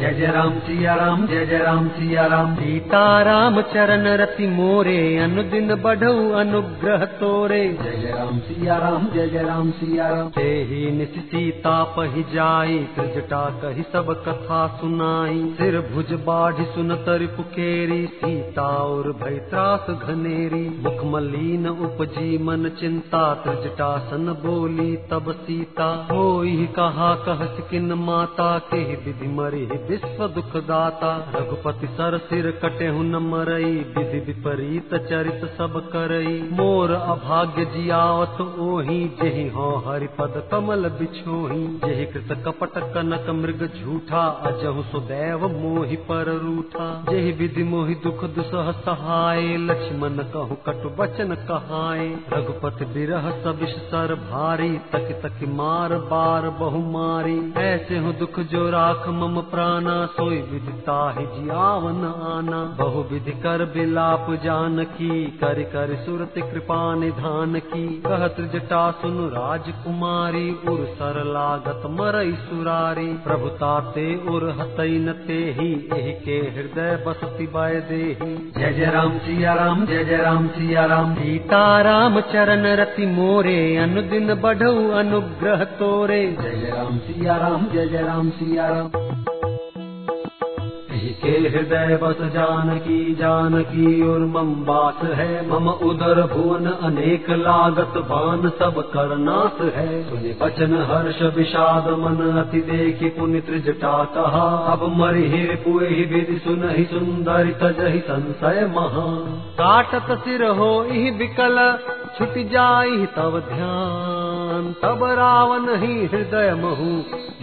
जय जय राम सिया राम, जय जय राम सिया राम। सीता राम चरण रति मोरे, अनुदिन बढ़ऊ अनुग्रह तोरे। जय जय राम सिया राम, जय जय राम सिया राम। ते ही नित सीता पहि जाई, त्रिजटा कही सब कथा सुनाई। सिर भुज बाढ़ सुन तर पुकेरी, सीता और भय त्रास घनेरी। मुख मलीन उपजी मन चिंता, त्रिजटा सन बोली तब सीता। होई कहा कहस किन माता, कही विधि मरी विश्व दुख दाता। रघुपति सर सिर कटेहु न मरई, विधि विपरीत चरित सब करई। मोर अभाग्य जियावत ओही, जेहि हों हरि पद कमल बिछोही। जेहि कृत कपट कनक मृग झूठा, अजहु सुदैव मोहि पर रूठा। जेहि विधि मोहि दुख दुसह सहाय, लक्ष्मण कहु कटु वचन कहाय। रघुपति बिरह सबिष सर भारी, तक तक मार बार बहु मारी। ऐसे हूँ दुख जो राख मम प्राण, सोई विदिता ही जियावन आना। बहु विधि कर बिलाप जान की, कर कर सुरत कृपा निधान की। कह त्रिजटा सुन राजकुमारी, उर सर लागत मरई सुरारी। प्रभुताते उर हतई न तेहि, एहि के हृदय बसति बाय देहि। जय जय राम सिया राम, जय जय राम सिया राम। सीता राम चरण रति मोरे, अनुदिन बढ़ऊ अनुग्रह तोरे। जय जय राम सिया राम, जय जय राम सिया राम। के हृदय बस जानकी जानकी, और मम बास है। मम उदर भुवन अनेक लागत, बान सब करनास है। सुने बचन हर्ष विषाद मन, अति देखि पुनि त्रिजटा कहा। अब मरि हिर पुहि विधि सुनहि, सुंदर तजहि संशय महा। काटत सिर होहि बिकल, छुटि जाहि तव ध्यान। तब रावण ही हृदय महु,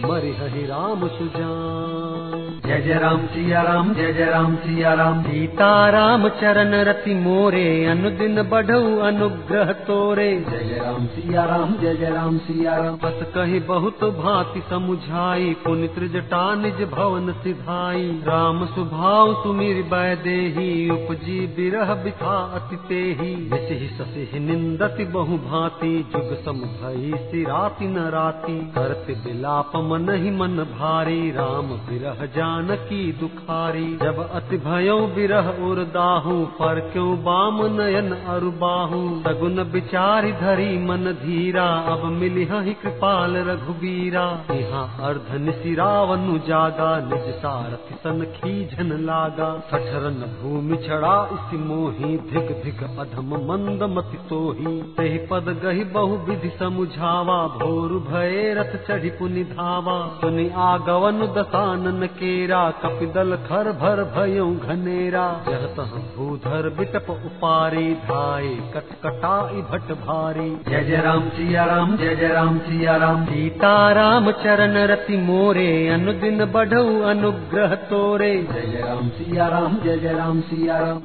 मरिहि राम सुजान। जय जय राम सिया राम, जय जय राम सिया राम। सीता राम चरण रति मोरे, अनुदिन बढ़ऊ अनुग्रह तोरे। जय जय राम सिया राम, जय जय राम सिया राम। बस कही बहुत भांति समुझाई, पुनि त्रिजटा निज भवन सिधाई। राम सुभाव सुमिर बै देहि, उपजी बिरह बिथा अति तेहि। निसिहि ससिहि निंदति बहु भांति, जुग सम भई सिराति न राति। करति बिलाप मन ही मन भारी, राम बिरह जान जानकी दुखारी। जब अति भयो बिरह उर दाहू, पर क्यों बाम नयन अरु बाहू। सगुन बिचारी धरी मन धीरा, अब मिली ही कृपाल रघुबीरा। यहाँ अर्ध निशि रावनु जागा, निज सारथि सन खीझन लागा। सठरन भूमि छड़ा इसी मोही, धिक धिक अधम मंद मति तोही। तेहि पद गही बहु विधि समुझावा, भोरु भये रथ चढ़ी पुनि धावा। सुनि आगवन दसानन के, कपिदल खर भर भयो घनेरा। जह तह भूधर बिटप उपारी, धाये कटकटाई भट भारी। जय जय राम सिया राम, जय जय राम सिया राम। सीता राम चरण रति मोरे, अनुदिन बढ़ऊ अनुग्रह तोरे। जय जय राम सिया राम, जय जय राम सिया राम।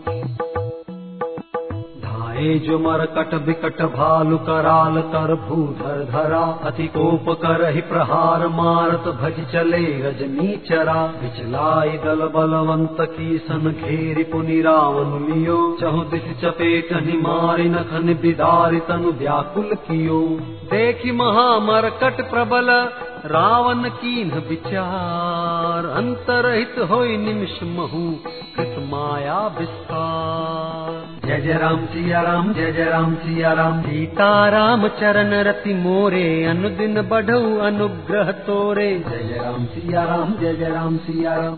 जो मर कट बिकट भालु, कराल कर भूधर धरा। अति कोप कर ही प्रहार मारत, भज चले रजनी चरा। बिचलाई दल बलवंत की सन, घेरी पुनि रावण लियो। चहु दिस चपेट नि मारि, नखन बिदारि तनु व्याकुल कियो। देखि महा मरकट प्रबल, रावण कीन विचार। अंतरहित होई निमिष महु, कृत माया विस्तार। जय जय राम सिया राम, जय जय राम सिया राम। सीता राम चरण रति मोरे, अनुदिन बढ़ऊ अनुग्रह तोरे। जय जय राम सिया राम, जय जय राम सिया राम।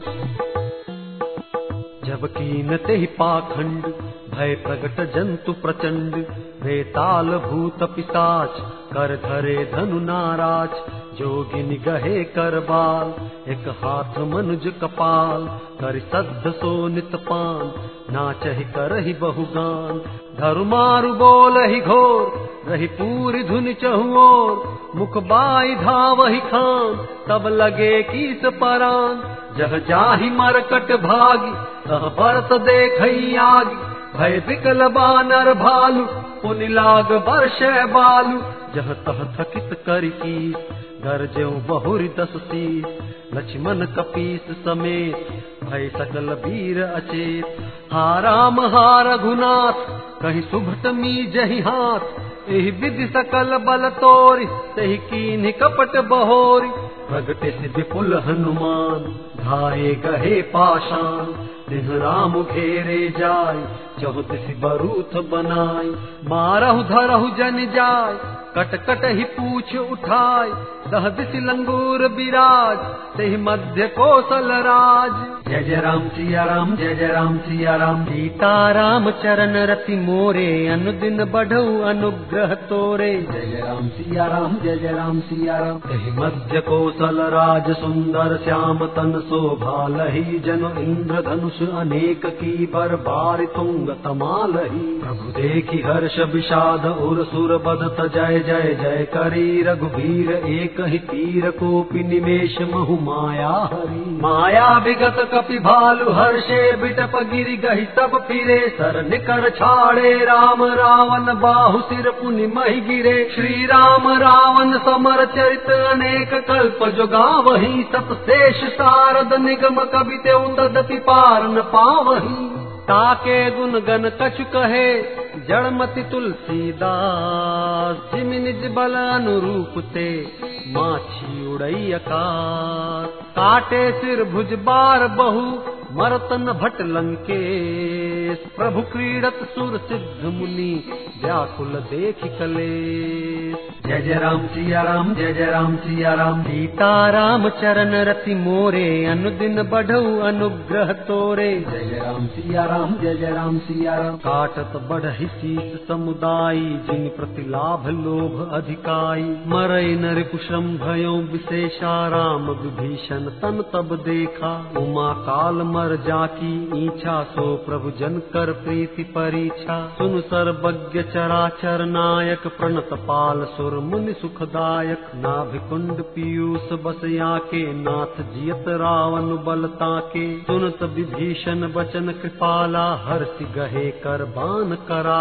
जब कीन तेहि पाखंड, भय प्रगट जंतु प्रचंड। वेताल भूत पिशाच, कर धरे धनु नाराज। जोगिनी गहे करबाल, एक हाथ मनुज कपाल। कर सद्ध सो नित पान, नाचहि करहि बहुगान। धरु मारु बोलहि घोर, रही पूरी धुन चहु ओर। मुख बाई धावहि खान, तब लगे कीस परान। जह जाहि मरकट भागी, तह बरत देखहि आगी। भय बिकल बानर भालु, पुनि लाग बरषे बालु। जह तह थकित करि कीस, गर्जौ बहुरी दस तीस। लक्ष्मण कपीस समेत, भय सकल वीर अचेत। हा राम हा रघुनाथ, कहि सुभट मी जहि हाथ। एहि विधि सकल बल तोरि, तेहि कीन्हि कपट बहोरि। प्रगटे सिद्धि पुल हनुमान, धाये गहे पाषाण। दिन राम घेरे जाय, जहु तिसि बरूथ बनाय। मारहु धरहु जन जाय, कट कट ही पूछ उठाय। दह दिसि लंगूर बिराज, तेहि मध्य कोसल राज। जय जय राम सिया राम, जय जय राम सिया राम। सीता राम चरण रति मोरे, अनुदिन बढ़ऊ अनुग्रह तोरे। जय जय राम सिया राम, जय जय राम सिया राम। तेहि मध्य कोसल राज, सुंदर श्याम तन शोभा लही। जनु इंद्र धनुष अनेक की, बर बार तुंग तमाल ही। प्रभु देखि हर्ष विषाद, उर सुर बद तजय। जय जय करी रघुबीर, एक कहि तीर कोपि निमेष महु माया हरि। माया विगत कपि भालु, हर्षे बिटप गिरि गहि सब फिरे। सर निकर छाड़े राम, रावण बाहु सिर पुनि महि गिरे। श्री राम रावण समर चरित, अनेक कल्प जोगावहि। सप शेष सारद निगम, कबितेउ ददति पार न पावहि। ताके गुन गन कछु कहे, जड़मति तुलसीदास। जिमि निज बल अनुरूप ते, माछी उड़ई आकाश। काटे सिर भुज बार बहु, मरतन भट लंकेश। प्रभु क्रीडत सुर सिद्ध मुनि, व्याकुल देखि कलेश। जय जय राम सिया राम, जय जय राम सिया राम। सीता राम चरण रति मोरे, अनुदिन बढ़ऊ अनुग्रह तोरे। जय जय राम सिया राम, जय जय राम सिया राम। काटत बढ़हि शीस समुदायी, जिन प्रति लाभ लोभ अधिकाई। मरई नरकुशम भयो विशेषा, राम विभीषण तन तब देखा। उमा काल मर जाकी इच्छा, सो प्रभु जन कर प्रीति परीक्षा। सुन सर्वज्ञ चराचर नायक, प्रणत पाल सुर मुनि सुखदायक। नाभिकुण्ड पीयूष बस आके, नाथ जियत रावण बल ताके। सुनत विभीषण बचन कृपाला, हर्षि गहे कर बान कराला।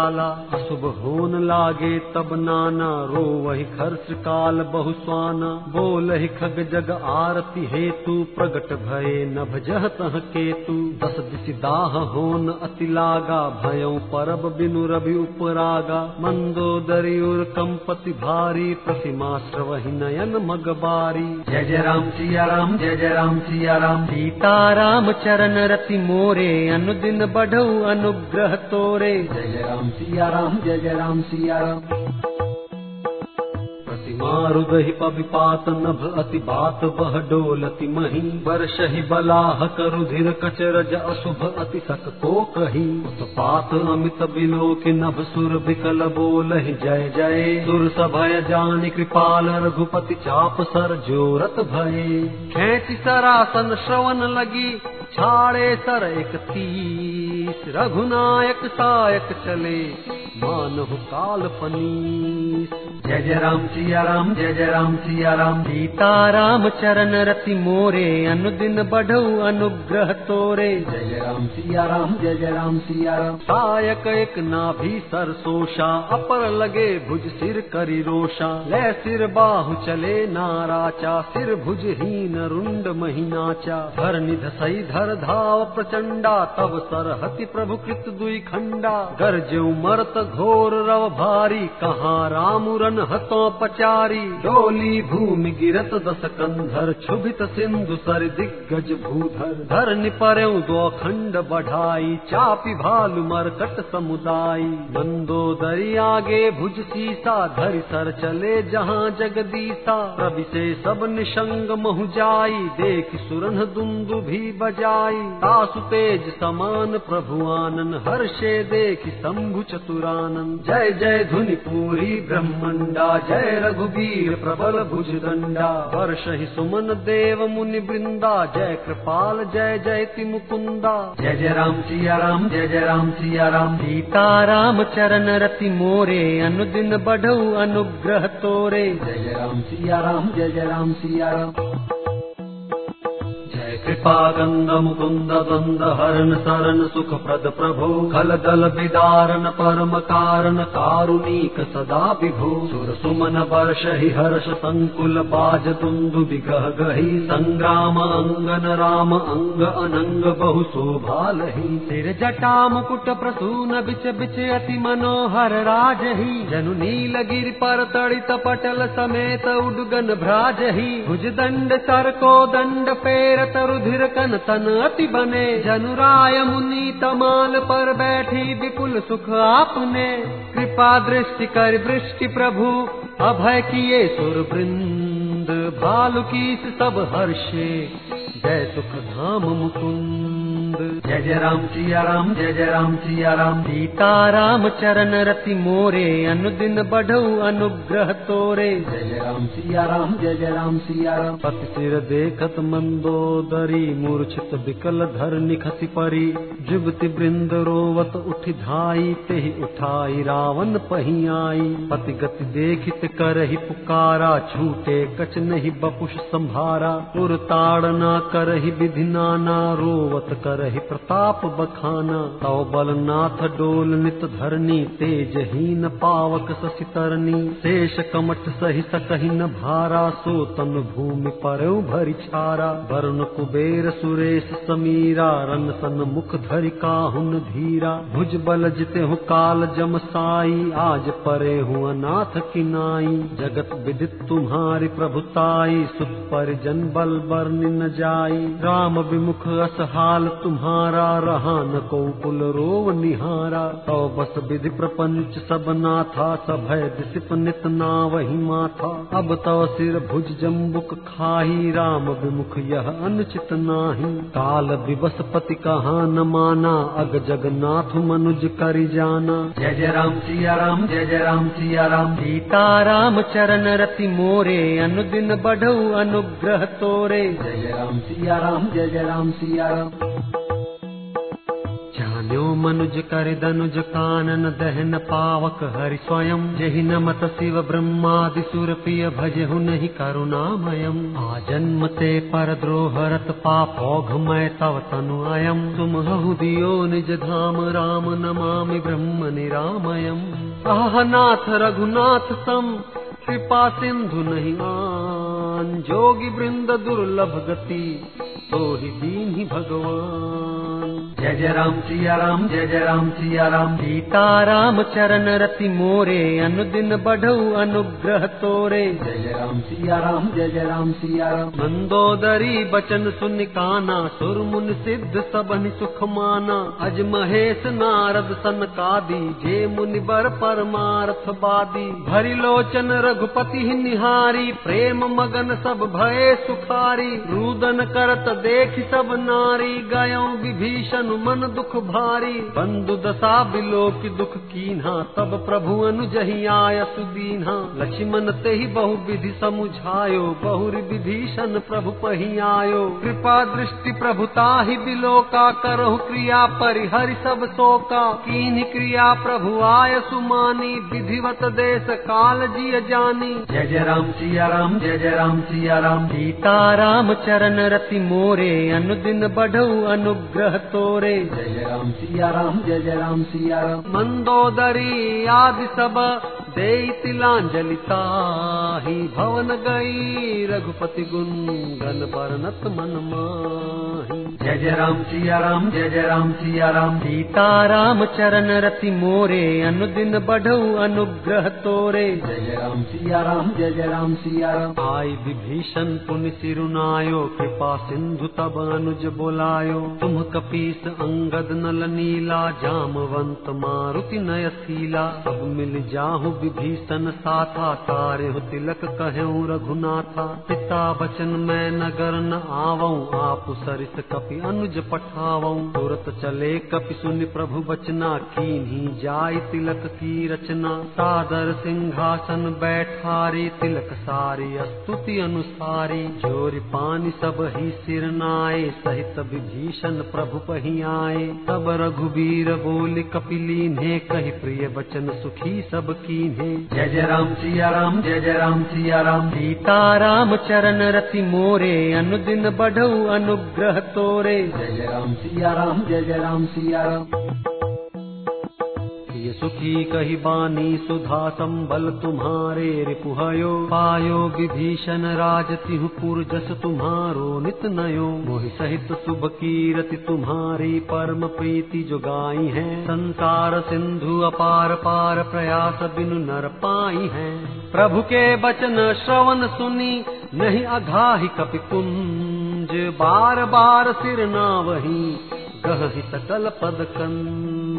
अशुभ होन लागे तब नाना, रोवहि खर्ष काल बहु स्वाना। बोलहि खग जग आरती हेतु, प्रगट भये नभ जह तह केतु। दस दिसि दाह होन अति लागा, भयौ परब बिनु रवि उपरागा। मंदोदरी उर कंपति भारी, प्रतिमा श्रवहि नयन मग बारी। जय जय राम सिया राम, जय जय राम सिया राम। सीता राम चरण रति मोरे, अनुदिन बढ़ऊ अनुग्रह तोरे। जय जय राम सिया राम, जय जय राम सिया राम। मारुदहि पविपात नभ अति, बात बह डोलति मही। बरषहि बलाहक रुधिर कचरज, अशुभ अति सक को कही। उत्पात अमित बिलोक नभ, सुर बिकल बोलहि जय जय। सुर सभय जानि कृपाल, रघुपति चाप सर जोरत भये। खेचि सरासन श्रवण लगी, छाड़े सर एक तीस। रघुनायक सायक चले, मानहु काल फनीस। जय जय राम सिया राम, जय जय राम सिया राम। सीता राम चरण रति मोरे, अनुदिन बढ़ऊ अनुग्रह तोरे। जय जय राम सिया राम, जय जय राम सिया राम। सायक एक नाभि सरसोषा, अपर लगे भुज सिर करि रोषा। ले सिर बाहु चले नाराचा, सिर भुज हीन रुंड महिनाचा। धर निध सही धर धाव प्रचंडा, तब सरहति प्रभु कृत दुई खंडा। गर्जऊ मरत घोर रव भारी, कहाँ राम रन हतो पचारी। डोली भूमि गिरत दस कंधर, छुभित सिंधु सर दिग्गज भूधर। धर निपरेऊ दो खंड बढ़ाई, चापी भालु मरकट समुदायी। मंदोदरी आगे भुज सीसा, धरि सर चले जहाँ जगदीसा। प्रभु से सब निशंग महु जाई, देख सुरन दुंदु भी बजाई। तासु तेज समान प्रभु आनन, हर्षे देखि शंभु चतुरानन। जय जय धुनि पूरी ब्रह्मन, जय रघुबीर प्रबल भुजदंडा। वर्षहि सुमन देव मुनि वृंदा, जय कृपाल जय जयति मुकुंदा। जय जय राम सिया राम, जय जय राम सिया राम। सीता राम चरण रति मोरे, अनुदिन बढ़ऊ अनुग्रह तोरे। जय जय राम सिया राम, जय जय राम सिया राम। कृपागंध मुकुंद बंद हरण शरण सुख प्रद प्रभो खल दल विदारण परम कारण कारुणिक सदा विभो। सुर सुमन वर्ष हि हर्ष संकुल बाज तुंदु बिगह गही संग्राम अंगन राम अंग अनंग बहु शोभा लही। सिर जटा मुकुट प्रसून बिच बिच अति मनोहर राजही जनु नील गिर पर तड़ित पटल समेत उडगन भ्राजही। भुज दंड सर को दंड पेरत रुधिर कन तन अति बने जनु राय मुनि तमाल पर बैठी विपुल सुख आपने। कृपा दृष्टि कर वृष्टि प्रभु अभय किए सुर वृंद भालुकीस सब हर्षे जय सुख धाम मुकुंद। जय जय राम सिया राम जय जय राम सिया राम सीता राम चरण रति मोरे अनुदिन बढ़ऊ अनुग्रह तोरे। जय जय राम सिया राम जय जय राम सिया राम। पति सिर देखत मंदोदरी मूर्छित विकल धर निखति परी जुबति वृंद रोवत उठि धाई तेहि उठाई रावण पही आई। पति गति देखित करहि पुकारा छूटे कछ नहीं बपुष संभारा। उर ताड़ना करहि विधि नाना रोवत करहि प्रताप बखाना। तव बलनाथ डोल नित धरनी तेज हीन पावक शशि तरनी। शेष कमठ सहि सकहि न भारा सो तनु भूमि परउ भरि छारा। वरुण कुबेर सुरेश समीरा रन सन मुख धरि काहुन धीरा। भुज बल जितेहु काल जम साई आज परे हुआ नाथ किनाई। जगत विदित तुम्हारी प्रभुताई सुत परिजन बल बरनि न जाई। राम विमुख असहाल तुम्हारा रहा न को कुल रोव निहारा। तो बस विधि प्रपंच सब नाथा सभय दिसिप नित नावहि माथा। अब तव सिर भुज जम्बुक खाही राम विमुख यह अनुचित नाही। काल विवश पति कहा न माना अग जगन्नाथ मनुज करि जाना। जय जय राम सिया राम जय जय राम सिया राम सीता राम चरण रति मोरे अनुदिन बढ़ऊ अनुग्रह तोरे। जय जय राम सिया राम जय जय राम सिया राम। जान्यो मनुज कर दनुज कानन दहन पावक हरि स्वयं। जहि नमत शिव ब्रह्मादि सुर प्रिय भजहु नहि करुणामयम्। आजन्म ते पर द्रोहरत पाप औघमय तव तनु अयम्। तुम्हु दियो निज धाम राम नमामि ब्रह्म निरामयम्। आह नाथ रघुनाथ सम कृपा सिंधु नहीं आन। जोगी वृंद दुर्लभ गति तो ही दीन ही भगवान। जय जय राम सिया राम जय जय राम सिया राम सीता राम चरण रति मोरे अनुदिन बढ़ऊ अनुग्रह तोरे। जय जय राम सिया राम जय जय राम सिया राम। मंदोदरी बचन सुन काना सुर मुन सिद्ध सबनि सुख माना। अज महेश नारद सनकादि जे मुनि बर परमार्थ वादी। भरि लोचन रघुपति ही निहारी प्रेम मगन सब भय सुखारी। रुदन करत देख सब नारी गयों विभीषण मन दुख भारी। बंधु दशा बिलोक दुख कीन्हा तब प्रभु अनुजहि आय सुदीन्हा। लक्ष्मण ते ही बहु विधि समुझायो बहुरी विभीषण प्रभु पही आयो। कृपा दृष्टि प्रभुताहि बिलोका करहु क्रिया परिहरि सब शोका। कीन्ही क्रिया प्रभु आय सुमानी विधिवत देश काल जिय जानी। जय जय राम सिया राम जय जय राम सिया राम सीता राम चरण रति मोरे अनुदिन बढ़ऊ अनुग्रह तोरे। जय जय राम सिया राम जय जय राम सिया राम। मंदोदरी आदि सब देई तिलांजलि ताहि भवन गई रघुपति गुण गन परनत मन माहि। जय जय राम सिया राम जय जय राम सिया राम सीता राम चरण रति मोरे अनुदिन बढ़ऊ अनुग्रह तोरे। जय राम सिया राम जय जय राम सिया राम। आई विभीषण पुनि सिरुनायो कृपा सिंधु तब अनुज बोलायो। तुम कपीस अंगद नल नीला जामवंत मारुति नयसीला। सब मिल जाहु विभीषण साथा तारिहु तिलक कहूँ रघुनाथा। पिता बचन मैं नगर न आवऊं आप सरिस कपि अनुज पठावऊं। तुरत चले कपि सुनि प्रभु बचना कीन्ही जाय तिलक की रचना। सादर सिंहासन बैठारी तिलक सारी स्तुति अनुसारी। जोरि पानी सब ही सिर नाये सहित विभीषण प्रभु पही आये। तब रघुबीर बोल कपिलीन्हे कही प्रिय बचन सुखी सब कीन्हे। करेंगे। जय जय राम सिया राम, जय जय राम सिया राम। सीता राम चरण रति मोरे, अनुदिन बढ़ऊ अनुग्रह तोरे। जय जय राम सिया राम, जय जय राम सिया राम। ये सुखी कही बानी सुधा संबल तुम्हारे, रिपुहयो पायो विभीषण राज तिहु पुर जस तुम्हारो नित नयो। मोहि सहित शुभ कीरति तुम्हारी, परम प्रीति जुगाई है। संसार सिंधु अपार पार, प्रयास बिनु नर पाई है। प्रभु के बचन श्रवण सुनी, नहीं अघाहि कपि कुंज। बार बार सिर नावहीं, गहहि सकल पद कंज।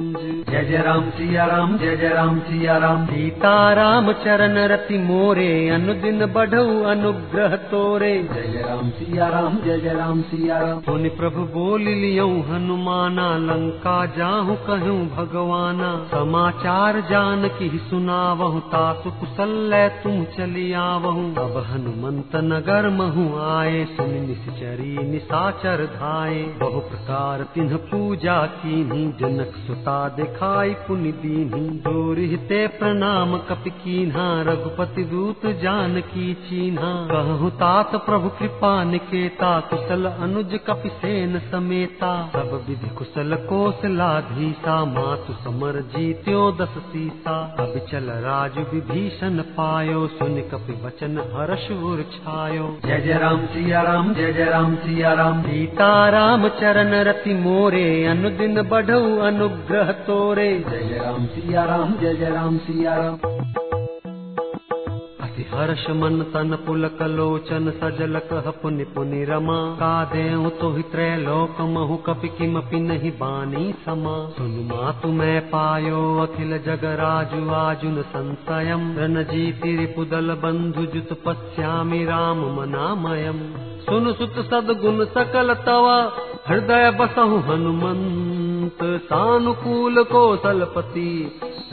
जय जय राम सिया राम, जय जय राम सिया राम। सीता राम चरण रति मोरे, अनुदिन बढ़ऊ अनुग्रह तोरे। जय जय राम सिया राम, जय जय राम सिया राम। सुनि प्रभु बोल लियऊ हनुमाना, लंका जाहु कहूँ भगवाना। समाचार जान की सुनावहु, तासु कुशल तुम चली आवहु। अब हनुमंत नगर महु आए, सुनि निसचरी निसाचर धाये। बहु प्रकार तिन्ह पूजा कीन्ही, जनक सुता देखा पुनि दीन्ही। जोरिहते प्रणाम कपि कीन्हा, रघुपति दूत जान की चीन्हा। कहु तात प्रभु कृपा निकेता, कुशल अनुज कपि सेन समेता। सब विधि कुशल कोसलाधीसा, मातु समर जीत्यो दस सीसा। अब चल राजु विभीषण पायो, सुन कपि वचन हर्ष उर छायो। जय जय राम सिया राम, जय जय राम सिया राम। सीता राम चरण रति मोरे, अनुदिन बढ़ऊ अनुग्रह तोरे। जय जय राम सिया राम, जय जय राम सिया राम। हर्ष मन तन पुलक लोचन, सजल कह पुनि पुनि रमा। का देऊ तोहि त्रैलोक महु, कपि किमपि नहीं बानी समा। सुनु मातु मैं पायो, अखिल जग राजु आजुन संशयम्। रणजीति रिपुदल बंधु, जुत पश्यामि राम मनामयम्। सुनु सुत सद्गुण सकल तवा, हृदय बसहु हनुमंत। सानुकूल कोसलपति,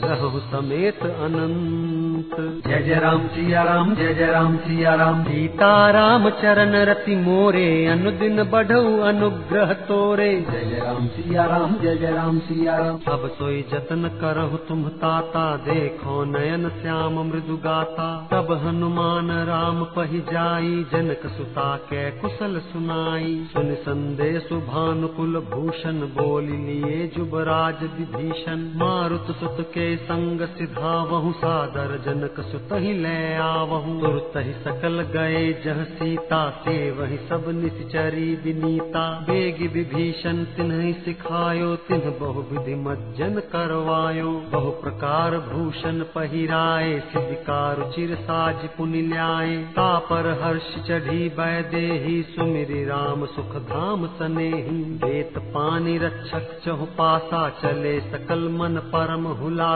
रहु समेत अनंत। जय जय राम सिया राम, जय जय राम सिया राम। सीता राम चरण रति मोरे, अनुदिन बढ़ऊ अनुग्रह तोरे। जय जय राम सिया राम, जय जय राम सिया राम। सब सोई जतन करहु तुम ताता, देखो नयन श्याम मृदु गाता। तब हनुमान राम पहि जाई, जनक सुता के कुशल सुनाई। सुन संदेश भानुकुल भूषण, बोली लिए जुबराज विभीषण। मारुत सुत के संग सिधावहु, सादर जनक सुतहि ले आवहु। तुरतहि सकल गए जह सीता, से वही सब निसचरी विनीता। बेगी विभीषण तिन्हि सिखायो, तिन्ह बहु विधि मज्जन करवायो। बहु प्रकार भूषण पहिराए, सिद्ध कारु चिर साज पुनि ल्याए। तापर हर्ष चढ़ी बै देहि, सुमिरि राम सुख धाम सनेहि। बेत पानि रक्षक चहु पासा, चले सकल मन परम हुलासा।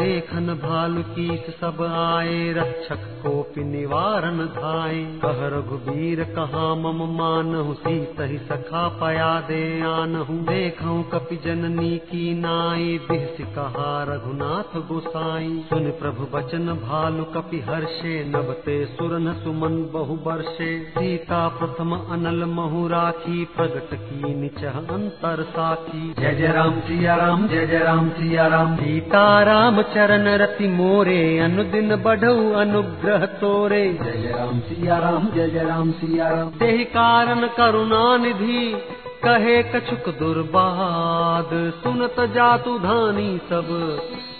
देखन भालु कीस सब आए, रक्षक कोपि निवारण धाये। कह रघुबीर कहाँ मम मानहु, सीतहि सखा पया दे आनहु। देखऊँ कपि जननी की नाई, बिहसि कहा रघुनाथ गोसाई। सुन प्रभु बचन भालु कपि हर्षे, नबते सुरन सुमन बहु बरसे। सीता प्रथम अनल महु राखी, प्रगट की निचह अंतर साखी। जय जय राम सिया राम, जय जय राम सिया राम। सीता राम चरण रति मोरे, अनुदिन बढ़ऊ अनुग्रह तोरे। जय जय राम सिया राम, जय जय राम सिया राम। तेहि कारण करुणा निधि, कहे कछुक दुर्बाद। सुनत जातु धानी सब,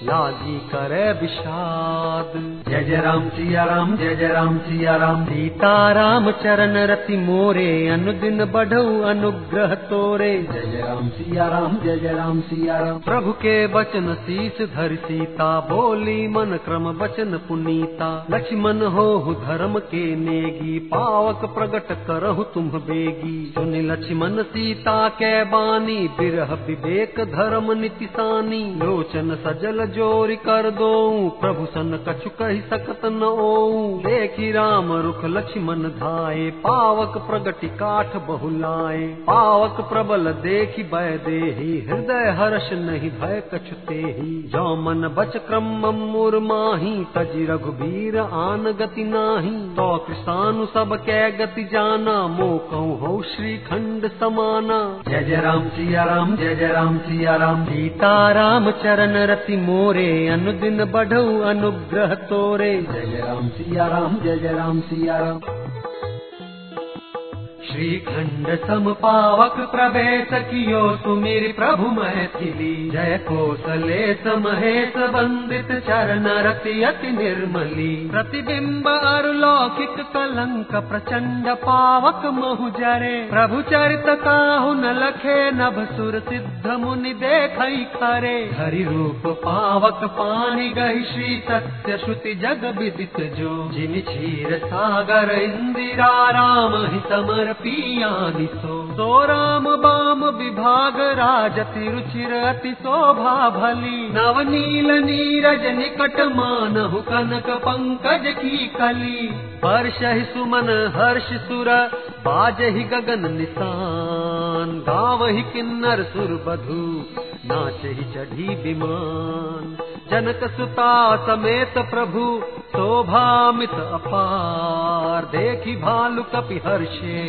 लागी करे विषाद। जय जय राम सिया राम, जय जय राम सिया राम। सीता राम चरण रति मोरे, अनुदिन बढ़ऊ अनुग्रह तोरे। जय जय राम सिया राम, जय जय राम सिया राम। प्रभु के बचन शीस धरि, सीता बोली मन क्रम बचन पुनीता। लक्ष्मण होहु धर्म के नेगी, पावक प्रगट करहु तुम बेगी। सुनि लक्ष्मण सीता के बानी, बिरह विवेक धर्म नीति सानी। लोचन सजल जोरी कर दो, प्रभु सन कछु कहि सकत न ओऊ। देखि राम रुख लक्ष्मण धाये, पावक प्रगटि काठ बहुलाए। पावक प्रबल देखि भय देहि, हृदय हर्ष नहीं भय कछु तेहि। जो मन बच क्रम मुर माही, तजि रघुबीर आन गति नाही। तो कृषानु सब कै गति जाना, मोह कहूँ हो श्रीखंड समा। दीवाना। जय जय राम सिया राम, जय जय राम सिया राम। सीता राम चरण रति मोरे, अनुदिन बढ़ऊ अनुग्रह तोरे। जय जय राम सिया राम, जय जय राम सिया राम। श्रीखंड सम पावक प्रवेश कियो, सुमिर प्रभु मैथिली। जय कोसलेश महेश वंदित, चरण रति अति निर्मली। प्रतिबिंब अरु लौकिक कलंक, प्रचंड पावक महु जरे। प्रभु चरित काहु न लखे, नभ सुर सिद्ध मुनि देखई खरे। हरि रूप पावक पानी गहि, श्री सत्य श्रुति जग विदित जो। जिन क्षीर सागर इंदिरा, राम ही समर पियानिसो। सो राम बाम विभाग, राजति रुचिर अति शोभा भली। नवनील नीरज निकट मानहु, कनक पंकज की कली। वर्षहि सुमन हर्ष सुर, बाजहि गगन निशान। गावहि किन्नर सुर बधु, नाचहि चढ़ी विमान। जनक सुता समेत प्रभु, शोभामित अपार। देखि भालु कपि हर्षे,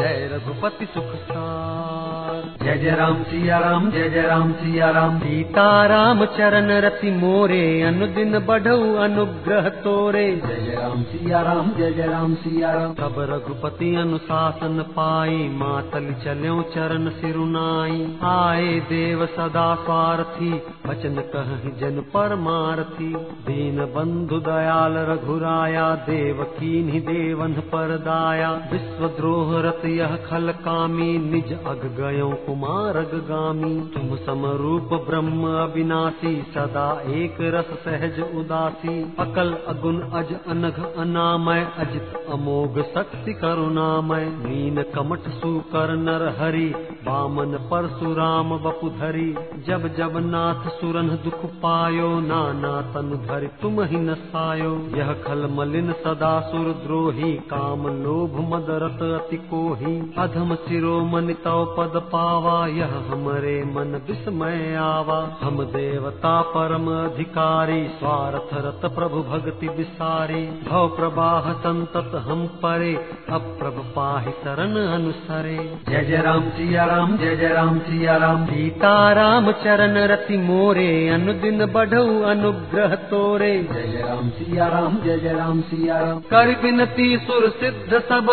जय रघुपति सुख सार। जय जय राम सिया राम, जय जय राम सिया राम। सीता राम चरण रति मोरे, अनुदिन बढ़ऊ अनुग्रह तोरे। जय जय राम सिया राम, जय जय राम सिया राम। सब रघुपति अनुशासन पाई, मातल चल्यों चरण सिरुनाई। आए देव सदा स्वार्थी, वचन कहहि जन परमार्थी। दीन बंधु दयाल रघुराया, देव कीन्ही देवन पर दाया। विश्व द्रोह रत यह खल कामी, निज अग गयो कुमारग गामी। तुम समरूप ब्रह्म अविनाशी, सदा एक रस सहज उदासी। अकल अगुन अज अनघ अनामय, अजित अमोघ शक्ति करुणामय। मीन कमठ सुकर नर हरि, वामन परशुराम बपुधरी। जब जब नाथ सुरन दुख पायो, नाना तन धरि तुम ही नसायो। यह खल मलिन सदा सुर द्रोही, काम लोभ मद रत अति कोही। अधम शिरोमणि तव पद पावा, यह हमरे मन विस्मय आवा। हम देवता परम अधिकारी, स्वार्थ रत प्रभु भगति बिसारी। भव प्रवाह संतत हम परे, अब प्रभु पाहि शरण अनुसरे। जय जय राम सिया राम, जय जय राम सिया राम। सीता राम चरण रति मोरे, अनुदिन बढ़ऊ अनुग्रह तोरे। जय जय राम सिया राम, जय जय राम सिया राम। कर विनती सुर सिद्ध सब,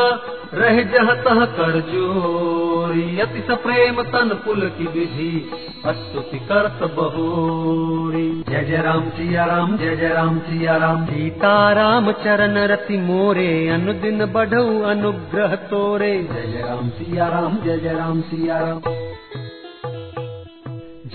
रह जह तह कर जोरी। अति सप्रेम तन पुल की विधि, अस्तुति करत बहोरी। जय जय राम सिया राम, जय जय राम सिया राम। सीता राम चरण रति मोरे, अनुदिन बढ़ऊ अनुग्रह तोरे। जय जय राम सिया राम, जय जय राम सिया राम।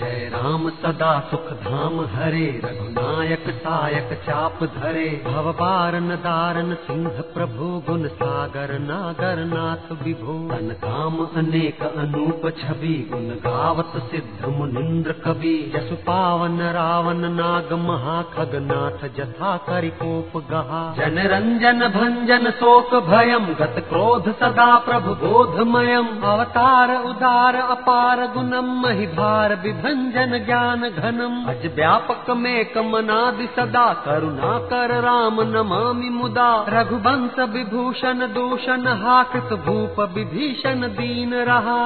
जय राम सदा सुख धाम हरे, रघुनायक सायक चाप धरे। भव पारन दारन सिंह प्रभु, गुण सागर नागर नाथ विभो। तन काम अनेक अनूप छवि, गुण गावत सिद्ध मुनिन्द्र कवि। जसु पावन रावण नाग महा, खगनाथ जथा करि कोप गहा। जन रंजन भंजन शोक भयम, गत क्रोध सदा प्रभु बोधमयम। अवतार उदार अपार गुणम, महिभार विभ भंजन ज्ञान घनम। अज व्यापक में कमनादि सदा, करुणा कर राम नमामि मुदा। रघुवंश विभूषण दूषण, हाकृत भूप विभीषण दीन रहा।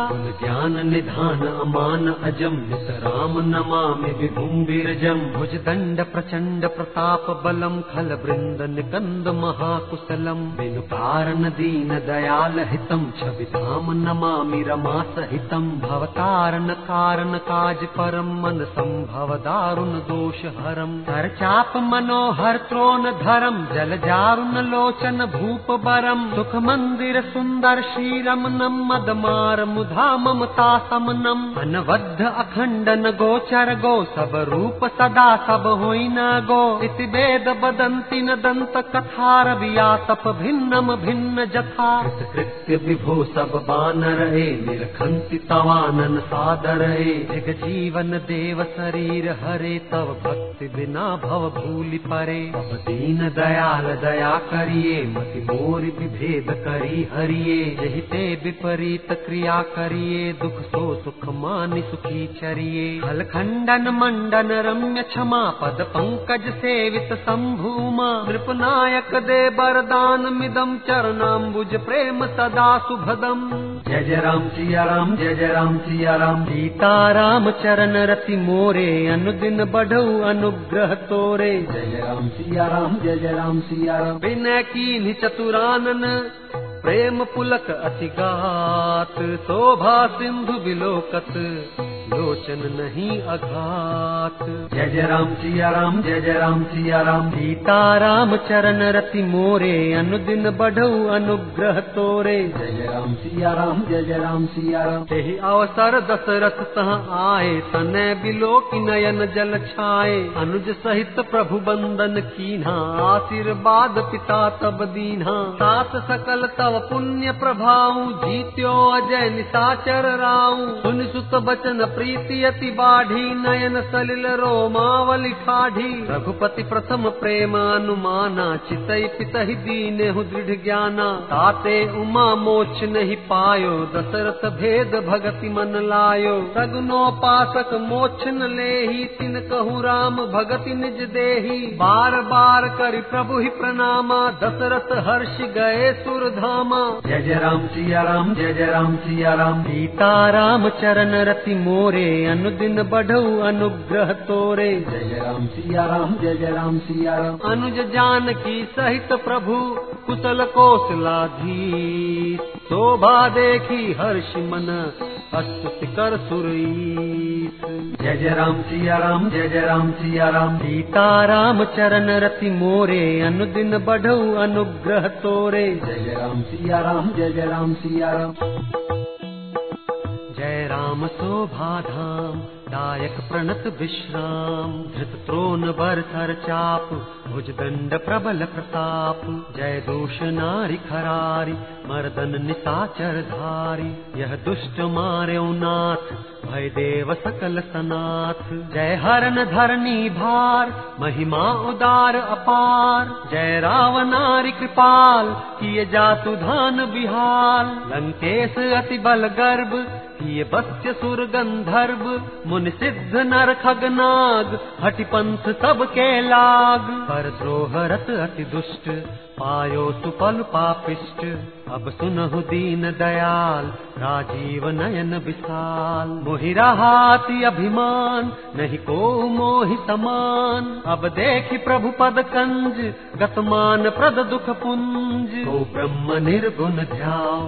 ज्ञान निधान अमान अजम, नित राम नमामि विभुम विरजम। भुज दंड प्रचंड प्रताप बलम, खल वृंद निकंद महाकुशलम। बिनु कारण दीन दयाल हितम, छवि धाम नमामि रमा सहितम। भवतारण कारण काज परम, मन संभव दारुण दोष हरम। हर चाप मनोहर त्रोन धरम, जल जारुण लोचन भूप बरम। सुख मंदिर सुंदर श्री रमनम, मद मार मुधा ममता समनम। अनवध अखंडन गोचर गो, सब रूप सदा सब होई न गो। इति वेद बदंती न दंत कथा, रविया तप भिन्नम भिन्न जथा। कृत्य विभो सब बान रहे, निरखंति तवानन सादर रहे। जीवन देव शरीर हरे तब भक्ति बिना भव भूल परे। अब दीन दयाल दया करिए मति मोर विभेद करी हरिये। जहिते विपरीत क्रिया करिए दुख सो सुख मानि सुखी चरिए। हल खंडन मंडन रम्य क्षमा पद पंकज सेवित शंभूमा। नृप नायक दे बरदान मिदम चरणाम्बुज प्रेम सदा सुभदम। जय जय राम सिया राम जय जय राम सिया राम। सीता राम चरण रति मोरे अनुदिन बढ़ऊ अनुग्रह तोरे। जय जय राम सिया राम जय जय राम सिया राम। बिनय कीन्हि चतुरानन प्रेम पुलक अतिगात। शोभा सिंधु बिलोकत लोचन नहीं अघात। जय जय राम सिया राम जय जय राम सिया राम। सीता राम चरण रति मोरे अनुदिन बढ़ऊ अनुग्रह तोरे। जय जय राम सिया राम जय जय राम सिया राम। तेहि अवसर दशरथ तह आए तनय बिलोक नयन जल छाये। अनुज सहित प्रभु बंदन कीन्हा आशीर्वाद पिता तब दीन्हा। सात सकल तव पुण्य प्रभाऊ जीत्यो अजय निशाचर राऊ। सुनि सुत बचन प्रीति अति बाढ़ी नयन सलिल रोमावली ठाढ़ी। रघुपति प्रथम प्रेम अनुमाना चितई पितहि दीनेहु दृढ़ ज्ञाना। ताते उमा मोक्ष नहीं पायो दशरथ भेद भगति मन लायो। सगुनोपासक मोक्ष न लेहि तिन कहु राम भगति निज देहि। बार बार करि प्रभु ही प्रणामा दशरथ हर्ष गए सुरधामा। जय जय राम सिया राम जय जय राम सिया राम। सीता राम चरण रति मोरे अनुदिन बढ़ऊ अनुग्रह तोरे। जय जय राम सिया राम जय जय राम सिया राम। अनुज जानकी सहित प्रभु कुशल कोसलाधीश। शोभा देखी हर्ष मन अस्तुति कर सुरीस। जय जय राम सिया राम जय जय राम सिया राम। सीता राम चरण रति मोरे अनुदिन बढ़ऊ अनुग्रह तोरे। जय जय राम सिया राम जय जय राम सिया राम। जय राम शोभाधाम दायक प्रणत विश्राम। धृत त्रोन वर थर चाप भुज दंड प्रबल प्रताप। जय दोष नारी खरारी मर्दन निशाचर धारी। यह दुष्ट मार्यो नाथ भय देव सकल सनाथ। जय हरन धरनी भार महिमा उदार अपार। जय रावणारि कृपाल किए जातु धान बिहाल। लंकेश अति बल गर्भ ये बस्य सुर गंधर्व। मुनि सिद्ध नर खगनाग हटि पंथ सबके लाग। पर द्रोहरत अति दुष्ट पायो सुपल पापिष्ट। अब सुनहु दीन दयाल राजीव नयन विशाल। मोहि रहा अति अभिमान नहीं को मोहि समान। अब देखि प्रभु पद कंज गतमान प्रद दुख पुंज। तो ब्रह्म निर्गुण ध्याओ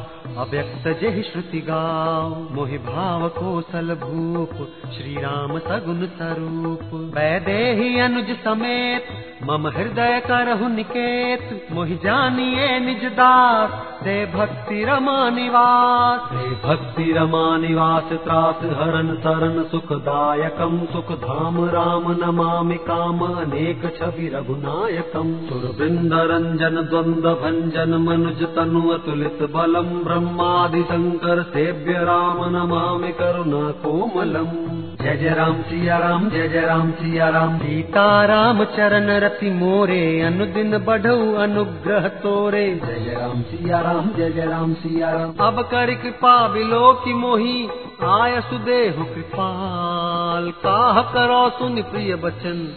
अव्यक्त जेहि श्रुति गाओ। मोहि भाव कोसल भूप श्री राम सगुन स्वरूप। वैदेही अनुज समेत मम हृदय करहु निकेत। मोहि जानिए निज दास दे भक्ति रमा निवास। दे भक्ति रमा निवास त्रास हरन शरण सुखदायकम। सुख धाम राम नमामि काम अनेक छवि रघुनायकम। सुर वृंद रंजन द्वंद भंजन मनुज तनु अतुलित बलम। ब्रह्मादि शंकर सेव्य राम नमामि करुणा कोमलम। जय जय राम सिया राम जय जय राम सिया राम। सीता राम चरण रति मोरे अनुदिन बढ़ऊ अनुग्रह तोरे। जय जय राम सिया राम जय जय राम सिया राम। अब करि कृपा बिलोकि मोहि आय सुदेहु कृपाल। काह करो सुनि प्रिय बचन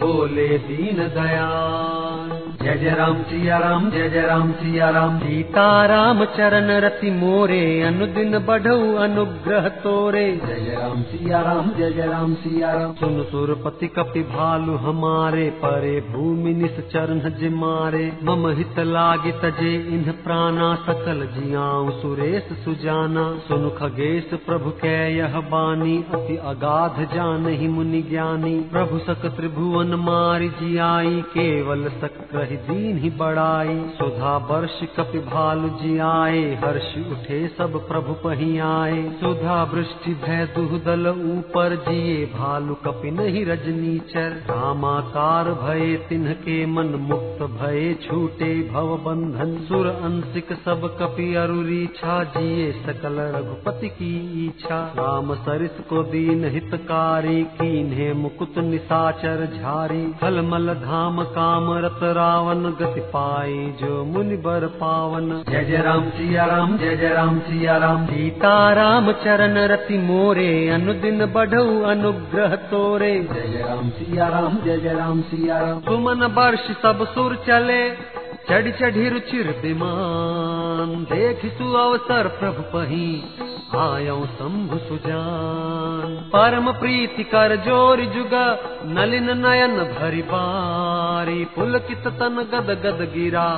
बोले दीन दयाल। जय जय राम सिया राम जय जय राम सिया राम। सीता राम चरण रति मोरे अनुदिन बढ़ऊ अनुग्रह तोरे। जय जय राम सिया राम जय जय राम सिया राम। सुन सुरपति कपि भालु हमारे परे भूमि निश्चर जे मारे। मम हित लागे तजे इन्ह प्राणा सकल जियाऊ सुरेश सुजाना। सुन खगेश प्रभु कै यह बानी अति अगाध जानहि मुनि ज्ञानी। प्रभु सक त्रिभुवन मारि जियाई केवल सक्र कही दीन ही बड़ाई। सुधा वर्ष कपि भालु जी आए, हर्ष उठे सब प्रभु पही आए। सुधा वृष्टि भय दुहदल ऊपर जिए, भालु कपि नहीं रजनीचर। रामाकार भये तिन्ह के मन, मुक्त भये छूटे भव बंधन। सुर अंशिक सब कपि अरु रीछा, जिए सकल रघुपति की इच्छा। राम सरिस को दीन हितकारी, कीन्हे मुकुट निशाचर झारी। फलमल धाम काम रत रावण, गति पाए जो मुनि बर पावन। जय जय राम सिया राम, जय जय राम सिया राम। सीता राम चरण रति मोरे, अनुदिन बढ़ऊ अनुग्रह तोरे। जय जय राम सिया राम, जय जय राम सिया राम। सुमन वर्ष सब सुर चले, चढ़ी चढ़ी रुचिर विमान। देख सु अवसर प्रभु पही, आयो शंभु सुजान। परम प्रीति कर जोर जुग, नलिन नयन भरि बारी। पुलकित तन गद गद गिरा,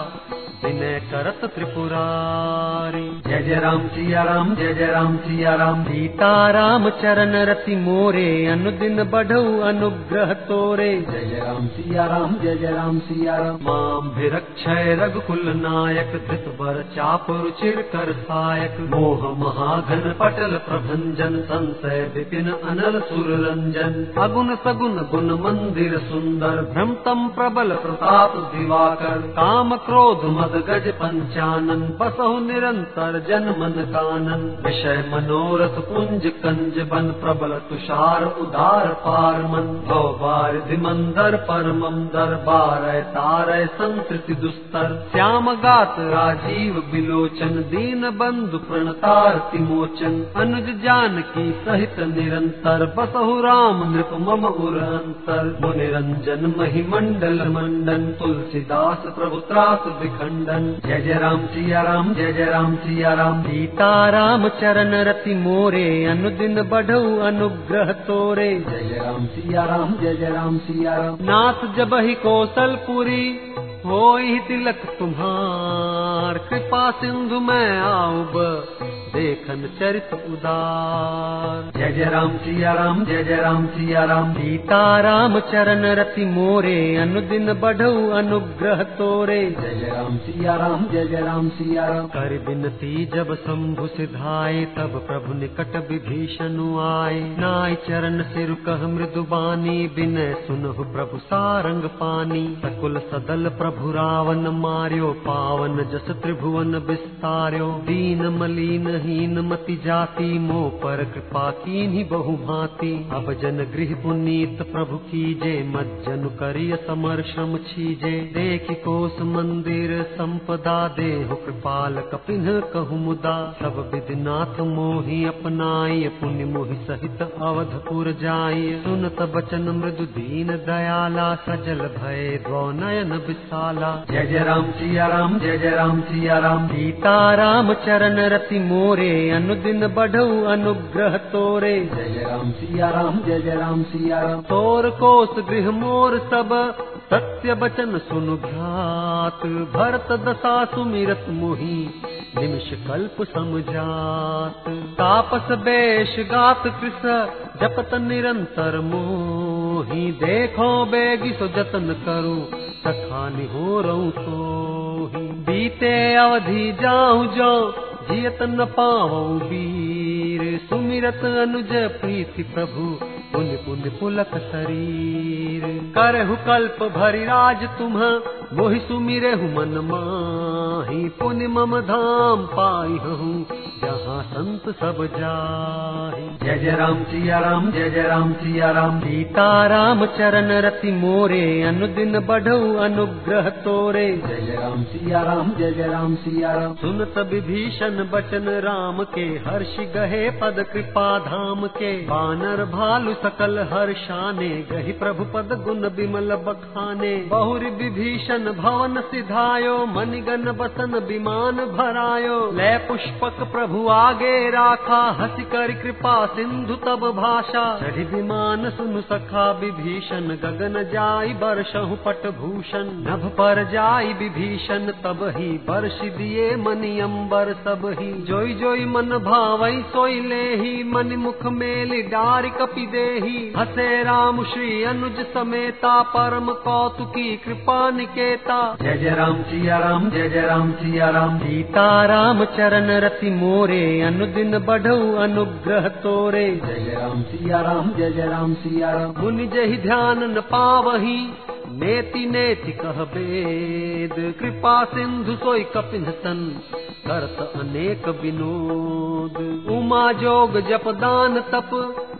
विनय करत त्रिपुरारी। जय जय राम सिया राम, जय जय राम सिया राम। सीता राम चरण रति मोरे, अनुदिन बढ़ऊ अनुग्रह तोरे। जय जय राम सिया राम, जय जय राम सिया राम। माम भिरक्षय रघुकुल नायक, धृत बर चाप रुचिर कर सायक। मोह महाघन पटल प्रभंजन, संशय विपिन अनल सुर रंजन। अगुन सगुन गुण मंदिर सुंदर, भ्रमतम प्रबल प्रताप दिवाकर। काम क्रोध गज पंचानन, बसहु निरंतर जन मन कानन। विषय मनोरथ पुंज कंज बन, प्रबल तुषार उदार पार मन। भव बारिधि मंदर परम दर, बारय तारय संतृति दुस्तर। श्याम गात राजीव बिलोचन, दीन बंधु प्रणतार तिमोचन। अनुज जानकी सहित निरंतर, बसहु राम नृप मम उर अंतर। मुनि रंजन महिमंडल मंडन, तुलसीदास प्रभु त्रास विखंडन। जय जय राम सिया राम, जय जय राम सिया राम। सीता राम चरण रति मोरे, अनुदिन बढ़ऊ अनुग्रह तोरे। जय जय राम सिया राम, जय जय राम सिया राम। नाथ जबहि कौशलपुरी, होई तिलक तुम्हार। कृपा सिंधु मैं आऊब, देखन चरित उदार। जय जय राम सिया राम, जय जय राम सिया राम। सीता राम चरण रति मोरे, अनुदिन बढ़ऊ अनुग्रह तोरे। जय जय राम सिया राम, जय जय राम सिया राम। कर बिनती जब शंभु सिधाए, तब प्रभु निकट विभीषण आए। नाय चरण सिर कह मृदु बानी, बिनय सुनहु प्रभु सारंग पानी। सकुल सदल प्रभु रावण मार्यो, पावन जस त्रिभुवन विस्तार्यो। दीन मलीन हीन मति जाति, मोह पर कृपा कीन्ही बहु भांति। अब जन गृह पुनीत प्रभु कीजे, मज्जन करिय समर श्रम छीजे। देखि कोस मंदिर संपदा, देहु कृपाल कपिन कहु मुदा। सब विधि नाथ मोहि अपनाय, पुनि मोहि सहित अवधपुर जाय। सुनत बचन मृदु दीन दयाला, सजल भय द्वौ नयन विशाला। जय जय राम सिया राम, जय जय राम सिया राम। सीता राम चरण रति मोरे, अनुदिन बढ़ऊ अनुग्रह तोरे। जय जय राम सिया राम, जय जय राम सिया राम। तोर कोस गृह मोर सब, सत्य बचन सुनु भ्रात। भरत दशा सुमिरत मोहि, निमिष कल्प समझात। तापस बेश गात कृष, जपत निरंतर मोहि। देखो बेगी सो जतन करू, सखा निहो रहू सोहि। बीते अवधि जाऊ जो, जियत न पाऊं वीर। सुमिरत अनुज प्रीति प्रभु, पुण्य पुण्य पुलक शरीर। करहु कल्प भरि राज तुम, मोहि सुमिरहु मन माहि। पुण्य मम धाम पाई हूँ, जहाँ संत सब जाहि। जय जय राम सिया राम, जय जय राम सिया राम। सीता राम चरण रति मोरे, अनुदिन बढ़ऊ अनुग्रह तोरे। जय जय राम सिया राम, जय जय राम सिया राम। सुनत विभीषण बचन राम के, हर्ष गहे पद कृपा धाम के। बानर भालू सकल हर्षाने, गहि प्रभु पद गुण विमल बखाने। बहुरी विभीषण भवन सिधायो, मनिगन बसन विमान भरायो। लय पुष्पक प्रभु आगे राखा, हंसि करि कृपा सिंधु तब भाषा। चढ़ि विमान सुनु सखा विभीषण, गगन जाई बरसहु पट भूषण। नभ पर जाई विभीषण तब ही, बरसि दिए मनि अंबर सब ही। जोई जोई मन भावई सोई, सोई लेही मन मुख मेल डार कपि देही हसे राम श्री अनुज समेता परम कौतुकी कृपा निकेता। जय जय राम सिया राम जय जय राम सिया राम सीता राम चरण रति मोरे अनुदिन बढ़ऊ अनुग्रह तोरे। जय जय राम सिया राम जय जय राम सिया राम मुनि जहि ध्यान न पावही नेति नेति कह बेद कृपा सिंधु सोई कपिन सन करत अनेक विनोद। उमा जोग जप दान तप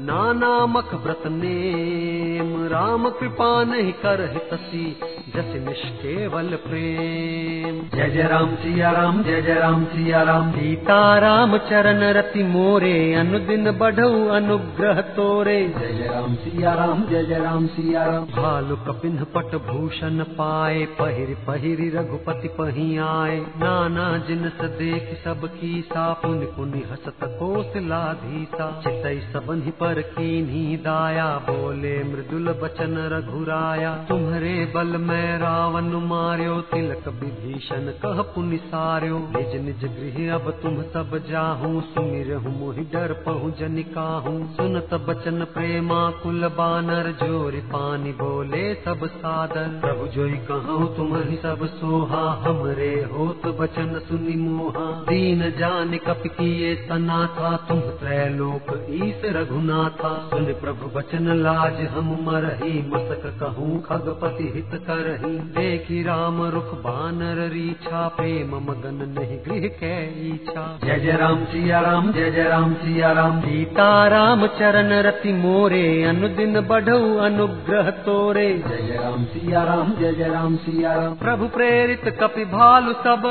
नाना मख व्रत नेम राम कृपा नहीं करहि तसी जस निष्केवल प्रेम। जय जय राम सिया राम जय जय राम सिया राम सीता राम चरण रति मोरे अनुदिन बढ़ऊ अनुग्रह तोरे। जय जय राम सिया राम जय जय राम सिया राम भालु कपिन पट भूषण पाए पहिर पहिरी रघुपति पही आए। नाना जिनस देख सब कीसा पुनि पुनि हसत कोसलाधीसा चितई सबन पर कीन्ही दाया बोले मृदुल बचन रघुराया। तुम्हारे बल मैं रावण मार्यो तिलक विभीषण कह पुनि सार्यो। निज निज गृह अब तुम सब जाहू सुमिरहु मोहि डर पहु जनिकाहू। सुनत बचन प्रेमा कुल बानर जोरि पानी बोले सब सादर। प्रभु जोई कहूँ तुम्हारी सब सोहा हमरे होत बचन सुनि मोहा। दीन जान कप किए सना था तुम त्रैलोक ईश रघुना था। सुन प्रभु बचन लाज हम मरही मसक कहूँ खगपति हित करही। देखी राम रुख बानर रीछा प्रेम मगन नहीं गृह के ईछा। जय जय राम सिया राम जय जय राम सिया राम सीता राम चरण रति मोरे अनुदिन बढ़ऊ अनुग्रह तोरे। जय जय राम सिया राम जय जय राम सिया राम प्रभु प्रेरित कपि भालु सब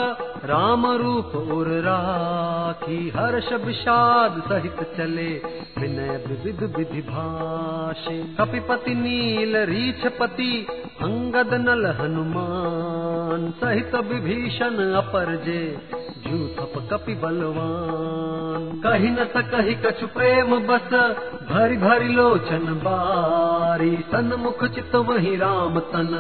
राम रूप उर राखी। हर्ष विषाद सहित चले विनय विविध विधि भाषे कपिपति नील रीछपति अंगद नल हनुमान। सहित विभीषण अपर जे झूठप कपि बलवान। कही न सकहि कछु प्रेम बस भरी भरी लोचन बारी। सन्मुख चित वही राम तन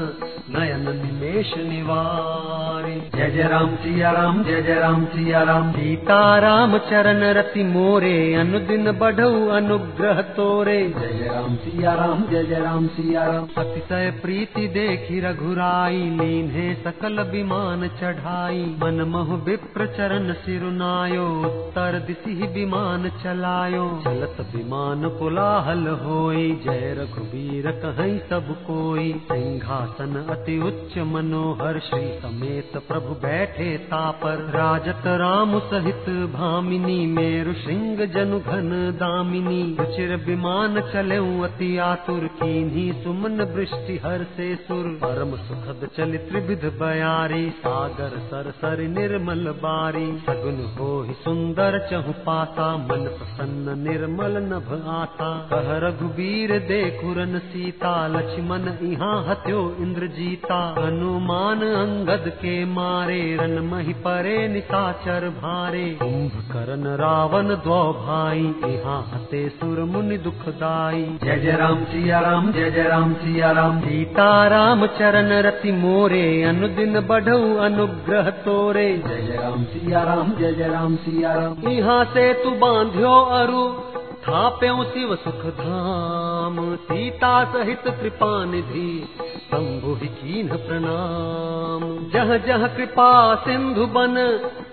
नयन निमेष निवारी। जय जय राम सिया राम जय जय राम सिया राम सीता राम चरण रति मोरे अनुदिन बढ़ऊ अनुग्रह तोरे। जय जय राम सिया राम जय जय राम सिया राम अतिशय प्रीति देखी रघुराई। लीन्हे सकल विमान चढ़ाई मन मोह विप्र चरण सिरुनायो। उत्तर दिशि विमान चलायो चलत विमान कोलाहल होई। जय रघुबीर कहई सब कोई सिंहासन अति उच्च मनोहर श्री समेत प्रभु बैठे तापर। राजत राम सहित भामिनी मेरु श्रृंग जनु घन दामिनी। चिर विमान चलेऊ अति आतुर कीन्ही सुमन वृष्टि हर से सुर। परम सुखद चलि त्रिविध बयारी सागर सरसर निर्मल बारी। सगुन होहि सुंदर चहु पासा मन प्रसन्न निर्मल नभ आता। कह रघुबीर देखु रन सीता लक्ष्मण इहाँ हत्यो इंद्र जीता। हनुमान अंगद के मारे रन मही परे निशाचर भारे। कुंभ करण रावण द्वौ भाई इहाँ हते सुर मुनि दुखदाई। जय जय राम सिया राम जय जय राम सिया राम सीता राम चरण रति मोरे अनुदिन बढ़ऊ अनुग्रह तोरे। जय जय राम सिया राम जय जय राम सिया राम इहाँ से तू बांध्यो अरु थाप्यौ शिव सुख धाम। सीता सहित कृपा निधि शंभु कीन्ह प्रणाम। जह जह कृपा सिंधु बन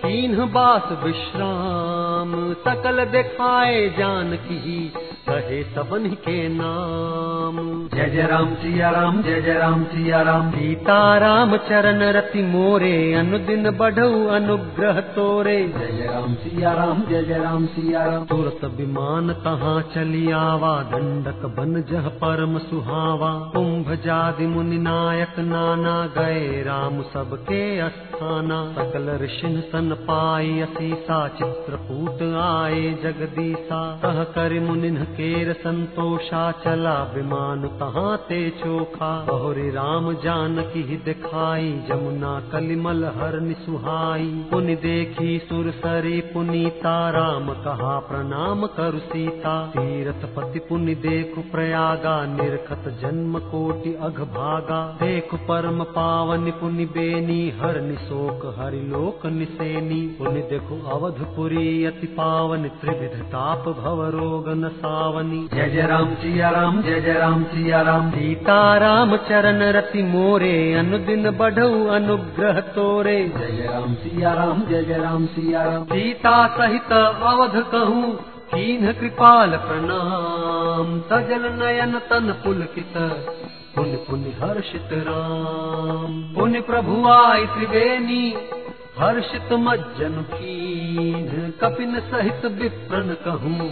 कीन्ह बास विश्राम। सकल दिखाए जानकी कहे सबन के नाम। जय जय राम सिया राम जय जय राम सिया राम सीता राम चरण रति मोरे अनुदिन बढ़ऊ अनुग्रह तोरे। जय जय राम सिया राम जय जय राम सिया राम तुरत विमान तहाँ चली आवा। दंडक बन जह परम सुहावा। कुंभ जादि मुनि नायक नाना गए राम सबके अस्थाना। सकल ऋषिन सन पाई असीसा चित्रकूट आए जगदीसा। कह कर मुनिन केर संतोषा चला विमान तहाँ ते चोखा। बहुरी राम जानकी ही दिखाई जमुना कलिमल हर निसुहाई। पुनि देखी सुर सरी पुनीता राम कहा प्रणाम करु सीता। तीरथ पति पुनि देखु प्रयागा निरखत जन्म कोटि अघ भागा। देखु परम पावन पुनि बेनी हर निशोक हरि लोक निसेनी। पुनि देखु अवधपुरी अति पावन त्रिविध ताप भव रोग नसावनी। जय जय राम सिया राम, जय जय राम सिया राम। सीता राम चरण रति मोरे, अनुदिन बढ़ऊ अनुग्रह तोरे। जय जय राम सिया राम, जय जय राम सिया राम। सीता सहित अवध कहूँ, कीन्ह कृपाल प्रणाम। सजल नयन तन पुलकित, पुनि पुनि हर्षित राम। पुनि प्रभु आय त्रिवेणी, हर्षित मज्जन कीन्ह। कपिन सहित विप्रन कहूँ,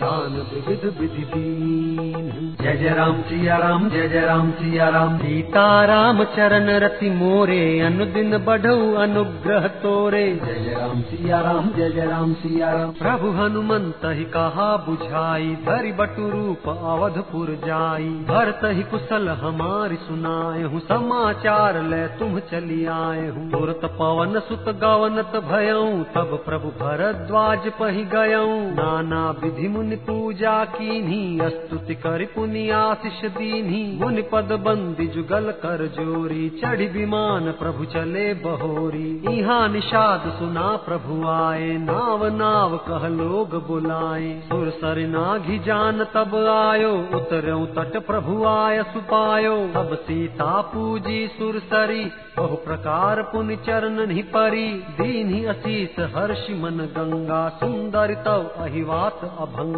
दान विविध विधि दीन्ह। जय जय राम सिया राम, जय जय राम सिया राम। सीता राम चरण रति मोरे, अनुदिन बढ़ऊ अनुग्रह तोरे। जय जय राम सिया राम, जय जय राम सिया राम। प्रभु हनुमंत ही कहा बुझाई, धरि बटु रूप अवधपुर जाई। भरत ही कुशल हमारी सुनाए हूँ, समाचार ले तुम चली आए हूँ। तुरत पवन सुत गावनत भयऊँ, तब प्रभु भरद्वाज पहि गयऊँ। नाना विधि मुनि पूजा कीन्ही, स्तुति करि पुनि आशीष दीन्ही। मुनि पद बंदी जुगल कर जोरी, चढ़ी विमान प्रभु चले बहोरी। इहाँ निषाद सुना प्रभु आए, नाव नाव कह लोग बुलाए। सुर सरि नाघि जान तब आयो, उतरऊ तट प्रभु आय सुपायो। तब सीता पूजी सुर सरि, बहु प्रकार पुनि चरण ही परी। दीन्ही असीस हर्षि मन गंगा, सुंदर तव अहिवात अभंगा।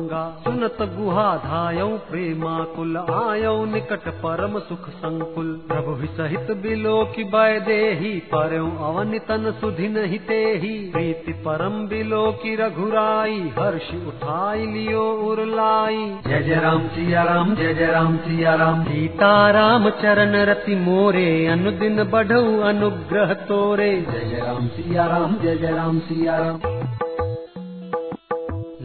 सुनत गुहा धायऊ प्रेमाकुल, आयऊ निकट परम सुख संकुल। प्रभु ही सहित बिलो की बै देही, परऊ अवन तन सुधि नहीं तेही। प्रीति परम बिलो की रघुराई, हर्ष उठाई लियो उर लाई। जय जय राम सिया राम, जय जय राम सिया राम। सीता राम चरण रति मोरे, अनुदिन बढ़ऊ अनुग्रह तोरे। जय जय राम सिया राम, जय जय राम सिया राम।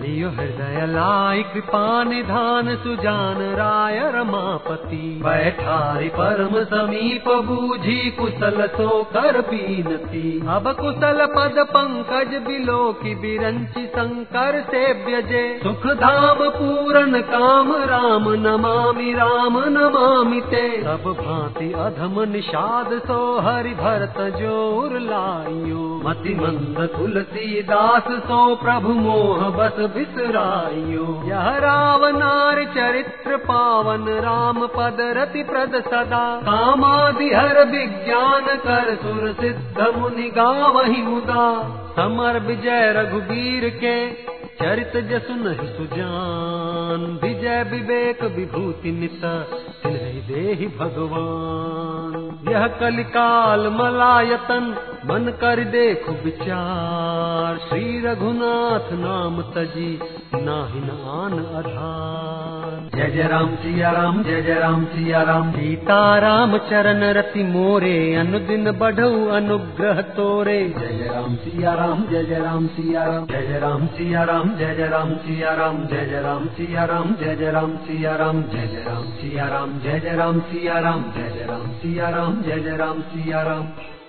लियो हृदय लाई कृपा निधान, सुजान राय रमापति। बैठारी परम समीप बूझी, कुशल सो कर बीनती। अब कुशल पद पंकज बिलो की, बिरंची शंकर से व्यजे। सुख धाम पूरन काम, राम नमामि राम नमामि ते। सब भांति अधम निषाद सो, हरि भरत जोर लाइयो। मति मंद तुलसीदास सो, प्रभु मोह बस बिसराइयो। यह रावनार चरित्र पावन, राम पद रति प्रद सदा। कामादि हर विज्ञान कर, सुर सिद्ध मुनि गावहि मुदा। समर विजय रघुबीर के, चरित जसु नहीं सुजान। विजय विवेक विभूति नित, तिन्हि देहि भगवान। यह कलिकाल मलायतन, मन कर देखु विचार। श्री रघुनाथ नाम तजी, नाहि न आन आधार। जय जय राम सिया राम, जय जय राम सिया राम। सीता राम चरण रति मोरे, अनुदिन बढ़ऊ अनुग्रह तोरे। जय जय राम सिया राम, जय जय राम सिया राम। जय जय राम सिया राम, जय जय राम सिया राम। जय जय राम सिया राम, जय जय राम सिया राम। जय जय राम सिया राम, जय जय राम सिया राम। जय जय राम सिया राम, जय जय राम सिया राम।